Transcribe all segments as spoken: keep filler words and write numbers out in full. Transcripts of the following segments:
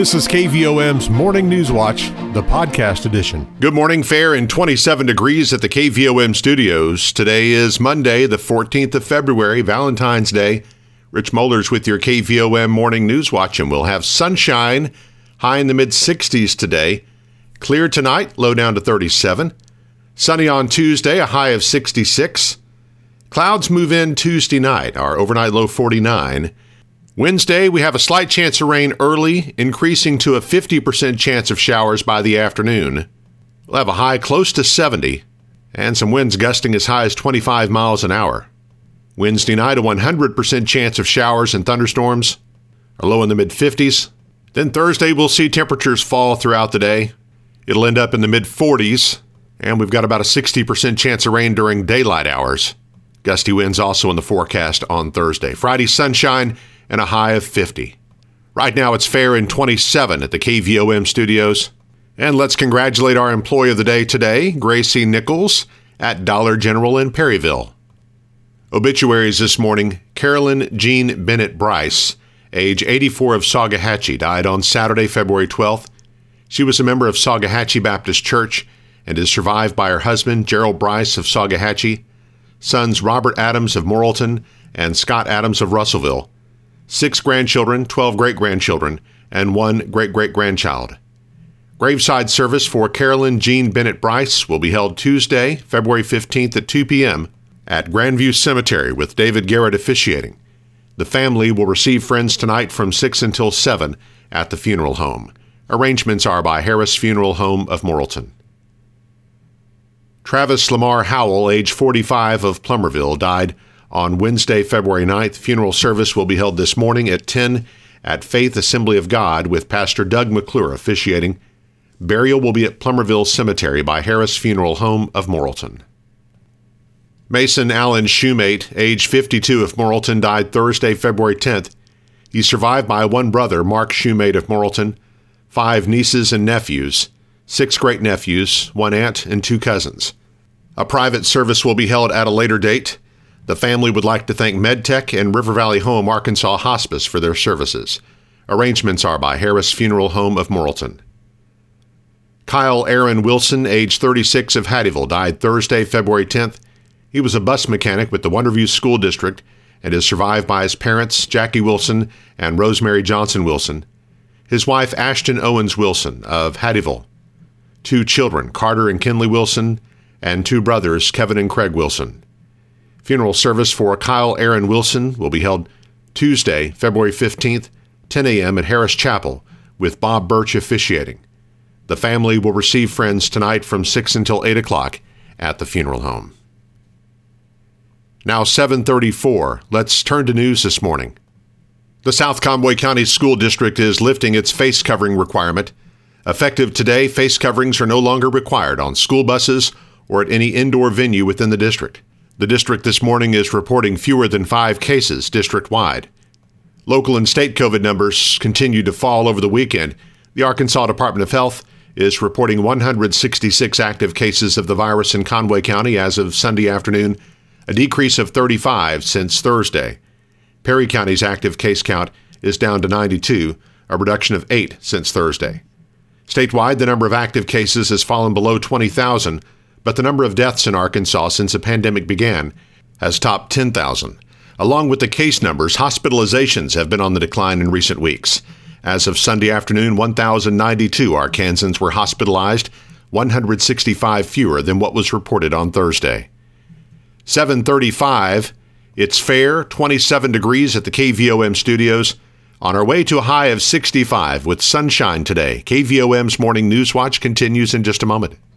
This is K V O M's Morning News Watch, the podcast edition. Good morning, fair and twenty-seven degrees at the K V O M studios. Today is Monday, the fourteenth of February, Valentine's Day. Rich Moeller's with your K V O M Morning News Watch, and we'll have sunshine, high in the mid sixties today. Clear tonight, low down to thirty-seven. Sunny on Tuesday, a high of sixty-six. Clouds move in Tuesday night, our overnight low forty-nine. Wednesday, we have a slight chance of rain early, increasing to a fifty percent chance of showers by the afternoon. We'll have a high close to seventy, and some winds gusting as high as twenty-five miles an hour. Wednesday night, a one hundred percent chance of showers and thunderstorms, a low in the mid fifties. Then Thursday, we'll see temperatures fall throughout the day. It'll end up in the mid forties, and we've got about a sixty percent chance of rain during daylight hours. Gusty winds also in the forecast on Thursday. Friday, sunshine and a high of fifty. Right now it's fair and twenty-seven at the K V O M studios. And let's congratulate our employee of the day today, Gracie Nichols at Dollar General in Perryville. Obituaries this morning, Carolyn Jean Bennett Bryce, age eighty-four of Saugahatchee, died on Saturday, February twelfth. She was a member of Saugahatchee Baptist Church and is survived by her husband, Gerald Bryce of Saugahatchee, sons Robert Adams of Morrilton and Scott Adams of Russellville, six grandchildren, twelve great-grandchildren, and one great-great-grandchild. Graveside service for Carolyn Jean Bennett Bryce will be held Tuesday, February fifteenth at two p.m. at Grandview Cemetery with David Garrett officiating. The family will receive friends tonight from six until seven at the funeral home. Arrangements are by Harris Funeral Home of Morrilton. Travis Lamar Howell, age forty-five of Plumerville, died on Wednesday, February ninth. Funeral service will be held this morning at ten at Faith Assembly of God with Pastor Doug McClure officiating. Burial will be at Plumerville Cemetery by Harris Funeral Home of Morrilton. Mason Allen Shoemate, age fifty-two of Morrilton, died Thursday, February tenth. He's survived by one brother, Mark Shoemate of Morrilton, five nieces and nephews, six great-nephews, one aunt, and two cousins. A private service will be held at a later date. The family would like to thank MedTech and River Valley Home Arkansas Hospice for their services. Arrangements are by Harris Funeral Home of Morrilton. Kyle Aaron Wilson, age thirty-six of Hattieville, died Thursday, February tenth. He was a bus mechanic with the Wonderview School District and is survived by his parents, Jackie Wilson and Rosemary Johnson Wilson, his wife, Ashton Owens Wilson of Hattieville, two children, Carter and Kinley Wilson, and two brothers, Kevin and Craig Wilson. Funeral service for Kyle Aaron Wilson will be held Tuesday, February fifteenth, ten a.m. at Harris Chapel with Bob Birch officiating. The family will receive friends tonight from six until eight o'clock at the funeral home. Now seven thirty-four, let's turn to news this morning. The South Conway County School District is lifting its face covering requirement. Effective today, face coverings are no longer required on school buses or at any indoor venue within the district. The district this morning is reporting fewer than five cases district-wide. Local and state COVID numbers continued to fall over the weekend. The Arkansas Department of Health is reporting one hundred sixty-six active cases of the virus in Conway County as of Sunday afternoon, a decrease of thirty-five since Thursday. Perry County's active case count is down to ninety-two, a reduction of eight since Thursday. Statewide, the number of active cases has fallen below twenty thousand, but the number of deaths in Arkansas since the pandemic began has topped ten thousand. Along with the case numbers, hospitalizations have been on the decline in recent weeks. As of Sunday afternoon, one thousand ninety-two Arkansans were hospitalized, one hundred sixty-five fewer than what was reported on Thursday. seven thirty-five, it's fair, twenty-seven degrees at the K V O M studios. On our way to a high of sixty-five with sunshine today. K V O M's Morning News Watch continues in just a moment.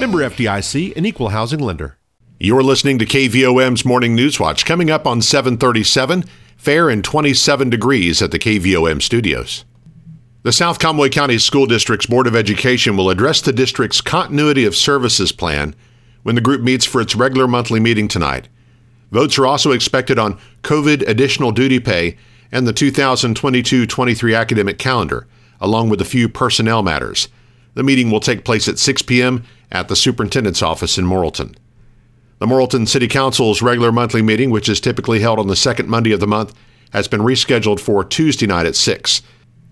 Member F D I C, an equal housing lender. You're listening to K V O M's Morning News Watch. Coming up on seven thirty-seven, fair and twenty-seven degrees at the K V O M studios. The South Conway County School District's Board of Education will address the district's continuity of services plan when the group meets for its regular monthly meeting tonight. Votes are also expected on COVID additional duty pay and the two thousand twenty-two twenty-three academic calendar, along with a few personnel matters. The meeting will take place at six p.m. at the superintendent's office in Morrilton. The Morrilton City Council's regular monthly meeting, which is typically held on the second Monday of the month, has been rescheduled for Tuesday night at six.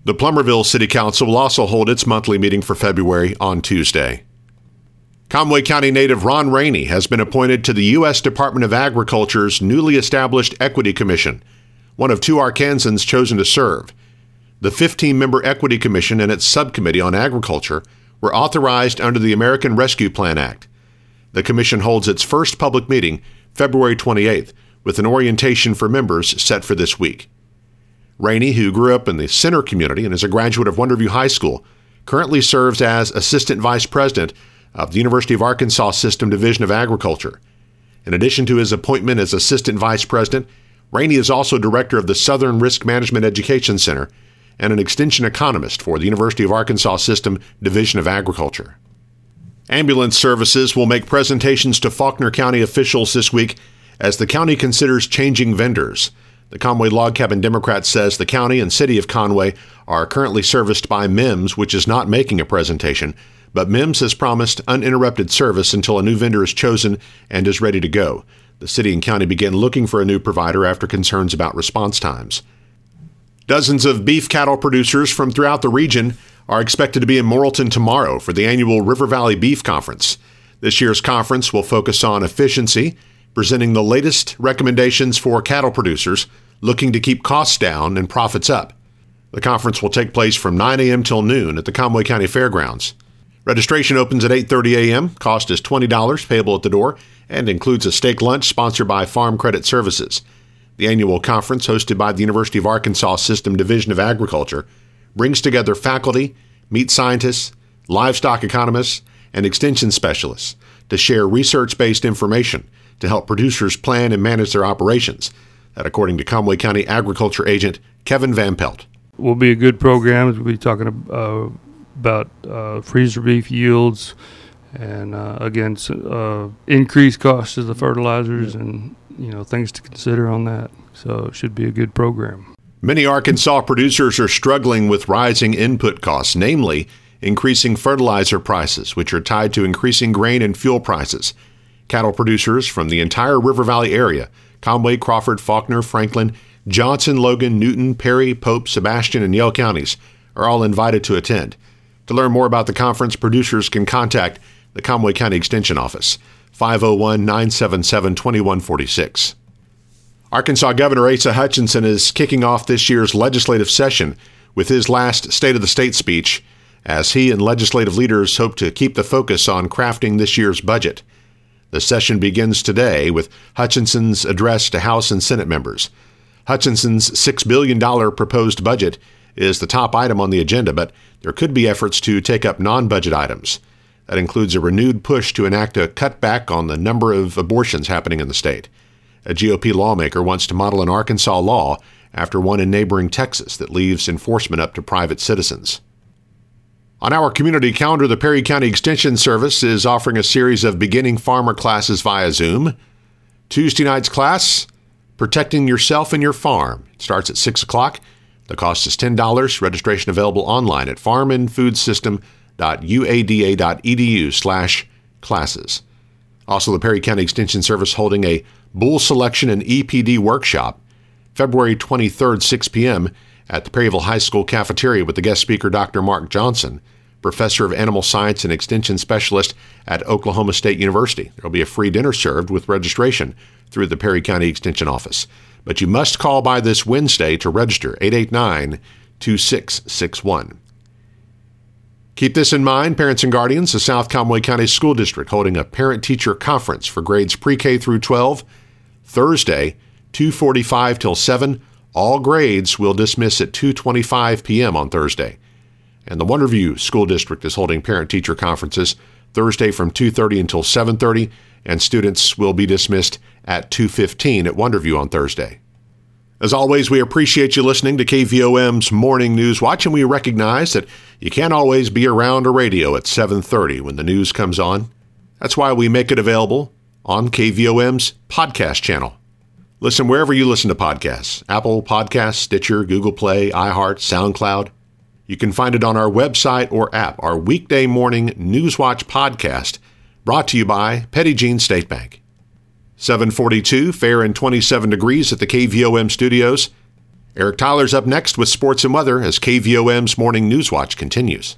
The Plumerville City Council will also hold its monthly meeting for February on Tuesday. Conway County native Ron Rainey has been appointed to the U S Department of Agriculture's newly established Equity Commission, one of two Arkansans chosen to serve. The fifteen-member Equity Commission and its Subcommittee on Agriculture were authorized under the American Rescue Plan Act. The commission holds its first public meeting February twenty-eighth, with an orientation for members set for this week. Rainey, who grew up in the Center community and is a graduate of Wonderview High School, currently serves as Assistant Vice President of the University of Arkansas System Division of Agriculture. In addition to his appointment as Assistant Vice President, Rainey is also Director of the Southern Risk Management Education Center and an Extension Economist for the University of Arkansas System Division of Agriculture. Ambulance services will make presentations to Faulkner County officials this week as the county considers changing vendors. The Conway Log Cabin Democrat says the county and city of Conway are currently serviced by MIMS, which is not making a presentation, but MIMS has promised uninterrupted service until a new vendor is chosen and is ready to go. The city and county began looking for a new provider after concerns about response times. Dozens of beef cattle producers from throughout the region are expected to be in Morrilton tomorrow for the annual River Valley Beef Conference. This year's conference will focus on efficiency, presenting the latest recommendations for cattle producers looking to keep costs down and profits up. The conference will take place from nine a.m. till noon at the Conway County Fairgrounds. Registration opens at eight thirty a.m. Cost is twenty dollars, payable at the door, and includes a steak lunch sponsored by Farm Credit Services. The annual conference, hosted by the University of Arkansas System Division of Agriculture, brings together faculty, meat scientists, livestock economists, and extension specialists to share research-based information to help producers plan and manage their operations. That, according to Conway County Agriculture Agent Kevin Van Pelt. It will be a good program. We'll be talking uh, about uh, freezer beef yields and, uh, again, uh, increased costs of the fertilizers and, you know, things to consider on that. So it should be a good program. Many Arkansas producers are struggling with rising input costs, namely increasing fertilizer prices, which are tied to increasing grain and fuel prices. Cattle producers from the entire River Valley area, Conway, Crawford, Faulkner, Franklin, Johnson, Logan, Newton, Perry, Pope, Sebastian, and Yell counties are all invited to attend. To learn more about the conference, producers can contact the Conway County Extension Office, five oh one, nine seven seven, two one four six. Arkansas Governor Asa Hutchinson is kicking off this year's legislative session with his last State of the State speech, as he and legislative leaders hope to keep the focus on crafting this year's budget. The session begins today with Hutchinson's address to House and Senate members. Hutchinson's six billion dollars proposed budget is the top item on the agenda, but there could be efforts to take up non-budget items. That includes a renewed push to enact a cutback on the number of abortions happening in the state. A G O P lawmaker wants to model an Arkansas law after one in neighboring Texas that leaves enforcement up to private citizens. On our community calendar, the Perry County Extension Service is offering a series of beginning farmer classes via Zoom. Tuesday night's class, Protecting Yourself and Your Farm, it starts at six o'clock. The cost is ten dollars. Registration available online at farm and food system dot u a d a dot e d u slash classes. Also, the Perry County Extension Service holding a Bull Selection and E P D Workshop, February twenty-third, six p.m. at the Perryville High School cafeteria with the guest speaker Doctor Mark Johnson, professor of animal science and extension specialist at Oklahoma State University. There will be a free dinner served with registration through the Perry County Extension Office. But you must call by this Wednesday to register, eight eight nine, two six six one. Keep this in mind, parents and guardians. The South Conway County School District holding a parent-teacher conference for grades pre-K through twelve, Thursday, two forty-five till seven. All grades will dismiss at two twenty-five p.m. on Thursday. And the Wonderview School District is holding parent-teacher conferences Thursday from two thirty until seven thirty, and students will be dismissed at two fifteen at Wonderview on Thursday. As always, we appreciate you listening to K V O M's Morning News Watch, and we recognize that you can't always be around a radio at seven thirty when the news comes on. That's why we make it available on K V O M's podcast channel. Listen wherever you listen to podcasts, Apple Podcasts, Stitcher, Google Play, iHeart, SoundCloud. You can find it on our website or app, our weekday morning Newswatch podcast, brought to you by Petit Jean State Bank. seven forty-two, fair and twenty-seven degrees at the K V O M studios. Eric Tyler's up next with sports and weather as K V O M's Morning News Watch continues.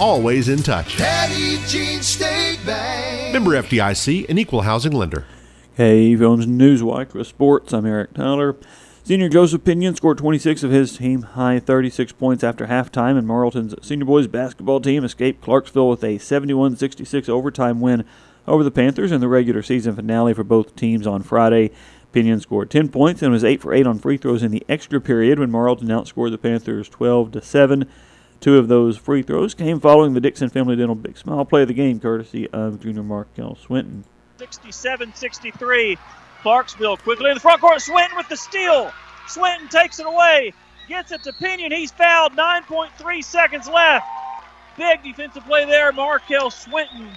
always in touch. Petit Jean State Bank. Member F D I C, an equal housing lender. K V O M's Newswatch with sports. I'm Eric Tyler. Senior Joseph Pinion scored twenty-six of his team high thirty-six points after halftime, and Morrilton's senior boys basketball team escaped Clarksville with a seventy-one sixty-six overtime win over the Panthers in the regular season finale for both teams on Friday. Pinion scored ten points and was eight for eight on free throws in the extra period when Morrilton outscored the Panthers twelve to seven. Two of those free throws came following the Dixon Family Dental Big Smile Play of the Game, courtesy of junior Markel Swinton. sixty-seven sixty-three, Clarksville quickly in the front court. Swinton with the steal. Swinton takes it away, gets it to Pinion. He's fouled, nine point three seconds left. Big defensive play there, Markel Swinton.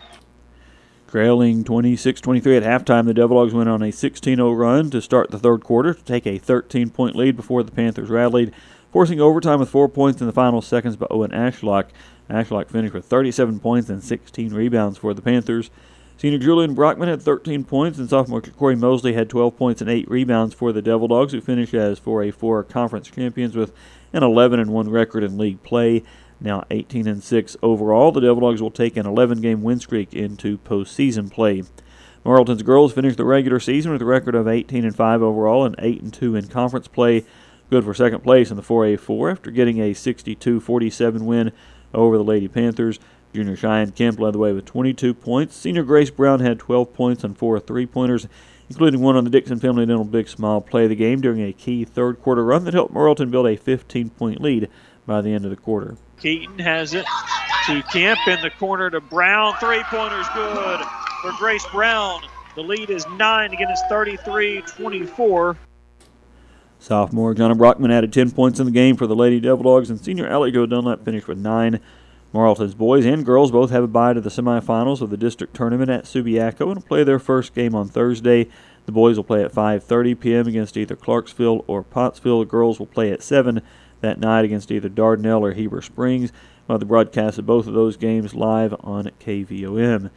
Trailing twenty-six twenty-three at halftime, the Devil Dogs went on a sixteen oh run to start the third quarter to take a thirteen point lead before the Panthers rallied, forcing overtime with four points in the final seconds by Owen Ashlock. Ashlock finished with thirty-seven points and sixteen rebounds for the Panthers. Senior Julian Brockman had thirteen points, and sophomore Corey Mosley had twelve points and eight rebounds for the Devil Dogs, who finished as four A four conference champions with an eleven and one record in league play. Now eighteen and six overall, the Devil Dogs will take an eleven game win streak into postseason play. Marlton's girls finished the regular season with a record of eighteen and five overall and eight and two in conference play. Good for second place in the four A four after getting a sixty-two forty-seven win over the Lady Panthers. Junior Cheyenne Kemp led the way with twenty-two points. Senior Grace Brown had twelve points and four three-pointers, including one on the Dixon Family Dental Big Smile Play of the Game during a key third-quarter run that helped Morrilton build a fifteen point lead by the end of the quarter. Keaton has it to Kemp in the corner to Brown. Three-pointers good for Grace Brown. The lead is nine. Again, it's thirty-three twenty-four. Sophomore Jonna Brockman added ten points in the game for the Lady Devil Dogs, and senior Allie Jo Dunlap finished with nine. Marlton's boys and girls both have a bye to the semifinals of the district tournament at Subiaco and will play their first game on Thursday. The boys will play at five thirty p m against either Clarksville or Pottsville. The girls will play at seven that night against either Dardanelle or Heber Springs. We'll have the broadcast of both of those games live on K V O M.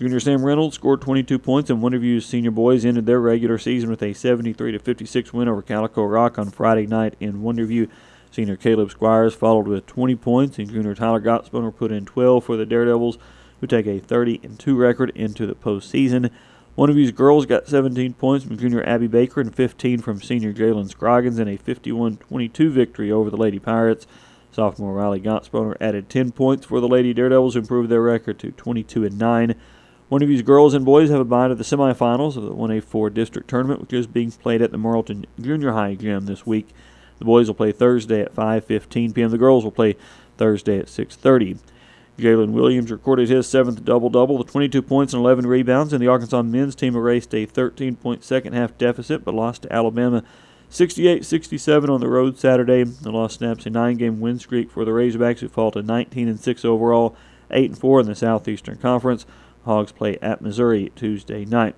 Junior Sam Reynolds scored twenty-two points, and Wonderview's senior boys ended their regular season with a seventy-three to fifty-six win over Calico Rock on Friday night in Wonderview. Senior Caleb Squires followed with twenty points, and junior Tyler Gottsboner put in twelve for the Daredevils, who take a thirty and two record into the postseason. Wonderview's girls got seventeen points from junior Abby Baker and fifteen from senior Jalen Scroggins in a fifty-one twenty-two victory over the Lady Pirates. Sophomore Riley Gottsboner added ten points for the Lady Daredevils, who improved their record to twenty-two and nine. Wonderview's girls and boys have a bye to the semifinals of the one A four district tournament, which is being played at the Marlton Junior High Gym this week. The boys will play Thursday at five fifteen p m The girls will play Thursday at six thirty. Jalen Williams recorded his seventh double-double with twenty-two points and eleven rebounds, and the Arkansas men's team erased a thirteen point second-half deficit but lost to Alabama sixty-eight sixty-seven on the road Saturday. The loss snaps a nine game win streak for the Razorbacks, who fall to nineteen and six overall, eight and four in the Southeastern Conference. Hogs play at Missouri Tuesday night.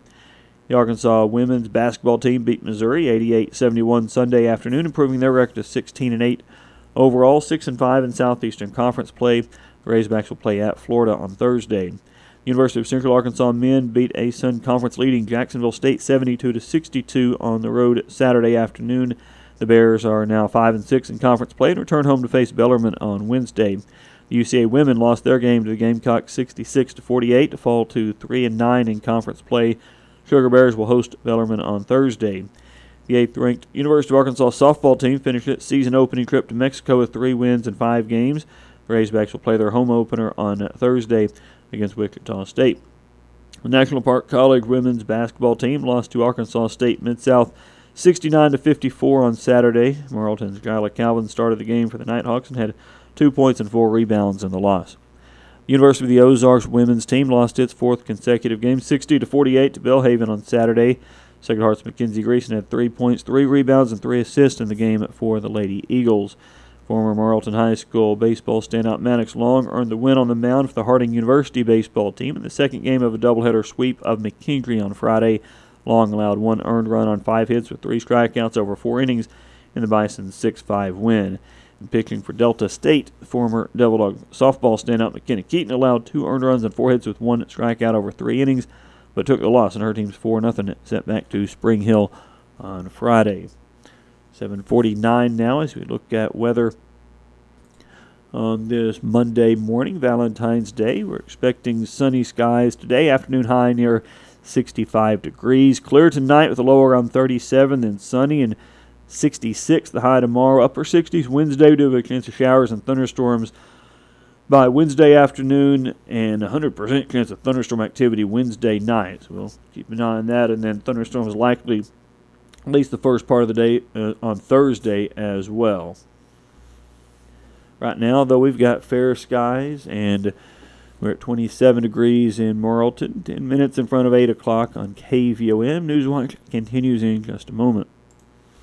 The Arkansas women's basketball team beat Missouri eighty-eight seventy-one Sunday afternoon, improving their record to sixteen and eight overall, six and five in Southeastern Conference play. The Razorbacks will play at Florida on Thursday. The University of Central Arkansas men beat A S U N Conference-leading Jacksonville State seventy-two to sixty-two on the road Saturday afternoon. The Bears are now five and six in conference play and return home to face Bellarmine on Wednesday. The U C A women lost their game to the Gamecocks sixty-six to forty-eight to fall to three and nine in conference play. Sugar Bears will host Bellarmine on Thursday. The eighth-ranked University of Arkansas softball team finished its season-opening trip to Mexico with three wins in five games. The Razorbacks will play their home opener on Thursday against Wichita State. The National Park College women's basketball team lost to Arkansas State Mid-South sixty-nine to fifty-four on Saturday. Morrilton's Skylar Calvin started the game for the Nighthawks and had two points and four rebounds in the loss. The University of the Ozarks women's team lost its fourth consecutive game, sixty to forty-eight to Belhaven on Saturday. Sacred Heart's Mackenzie Greason had three points, three rebounds, and three assists in the game for the Lady Eagles. Former Morrilton High School baseball standout Maddox Long earned the win on the mound for the Harding University baseball team in the second game of a doubleheader sweep of McKinley on Friday. Long allowed one earned run on five hits with three strikeouts over four innings in the Bison's six five win. In pitching for Delta State, former Devil Dog softball standout McKenna Keaton allowed two earned runs and four hits with one strikeout over three innings, but took the loss in her team's four nothing setback to Spring Hill on Friday. seven forty-nine now as we look at weather on this Monday morning, Valentine's Day. We're expecting sunny skies today, afternoon high near sixty-five degrees. Clear tonight with a low around thirty-seven, then sunny and sixty-six. The high tomorrow, upper sixties. Wednesday, we do have a chance of showers and thunderstorms by Wednesday afternoon, and one hundred percent chance of thunderstorm activity Wednesday night. So we'll keep an eye on that, and then thunderstorms likely at least the first part of the day uh, on Thursday as well. Right now, though, we've got fair skies, and we're at twenty-seven degrees in Morrilton, ten minutes in front of eight o'clock on K V O M. Newswatch continues in just a moment.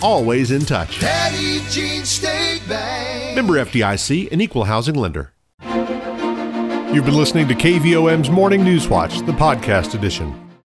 always in touch. Petit Jean State Bank. Member F D I C, an equal housing lender. You've been listening to K V O M's Morning News Watch, the podcast edition.